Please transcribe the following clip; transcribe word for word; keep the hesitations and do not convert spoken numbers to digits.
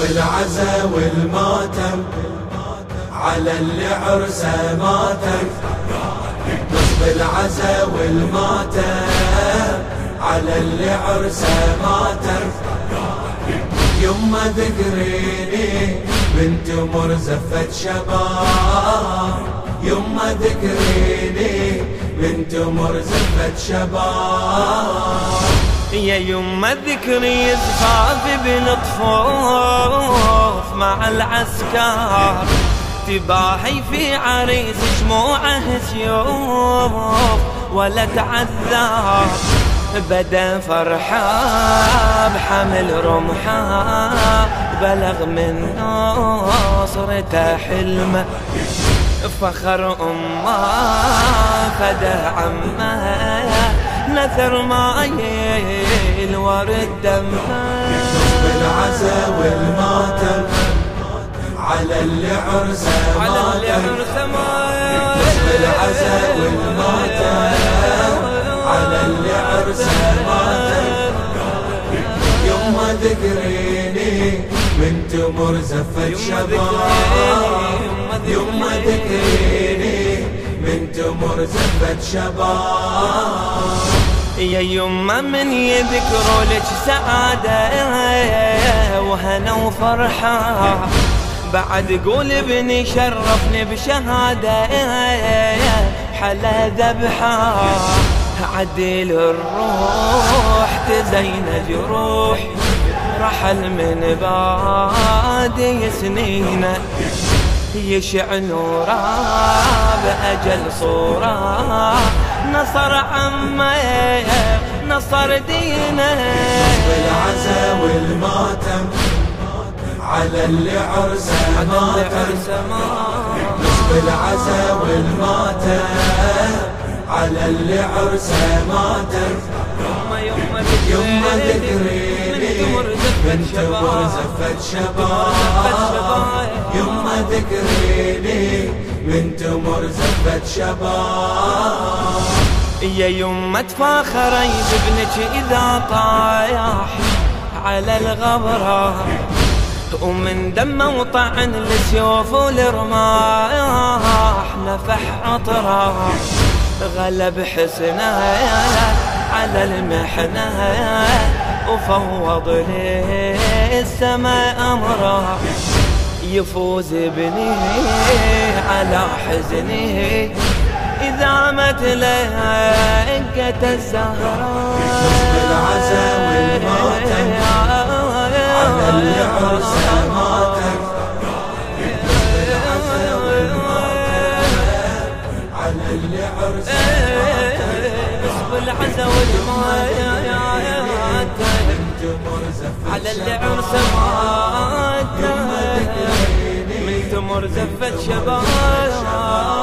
والعزا والماتم على اللي عرسه ماتم. نصب العزا والماتم على اللي عرسه ماتم. يما ذكريني بنت مرزفة شباب، يما ذكريني بنت مرزفة شباب. يا يما ذكري زفاف بنطفوف مع العسكر، تباهي في عريس شموعه سيوف ولا تعذر. بدا فرحه بحمل رمحه، بلغ من نصرته حلمه. فخر امه فداه عمه، نثر ماي الورد دمه. بالعزا والماتم على اللي عرسه ماتم. بالعزا والماتم على اللي عرسه ماتم. يما ذكريني بنت مرزفة شباب، يما ذكريني بنت مرزفة شباب. يا يما من يذكروا لك سعادة وهنا وفرحة، بعد قول ابني شرفني بشهادة حلا ذبحة. عديل الروح تزين جروح، رحل من بعد سنين. يشع نوره بأجل صوره، نصر عمه نصر دينه. بالعزا والماتم على اللي عرسه ماتم. بالعزا والماتم على اللي عرسه ماتم. يما ذكريني بنت مرزفة شباب، يما ذكريني بنت مرزفة شباب. يا يما تفاخري بابنك إذا طايح على الغبرة، ومن دمه وطعن لسيوف والرماح نفح عطره. غلب حسنه على المحنه، وفوض للسماء أمره. يفوز ابني على حزنه، إذا ما تلقت الزهرة. بالعزا والماتم على اللي عرسه ماتم. بالعزا والماتم على اللي عرسه ماتم. بالعزا والماتم على اللي عرسه ماتم. مرزفة شباب.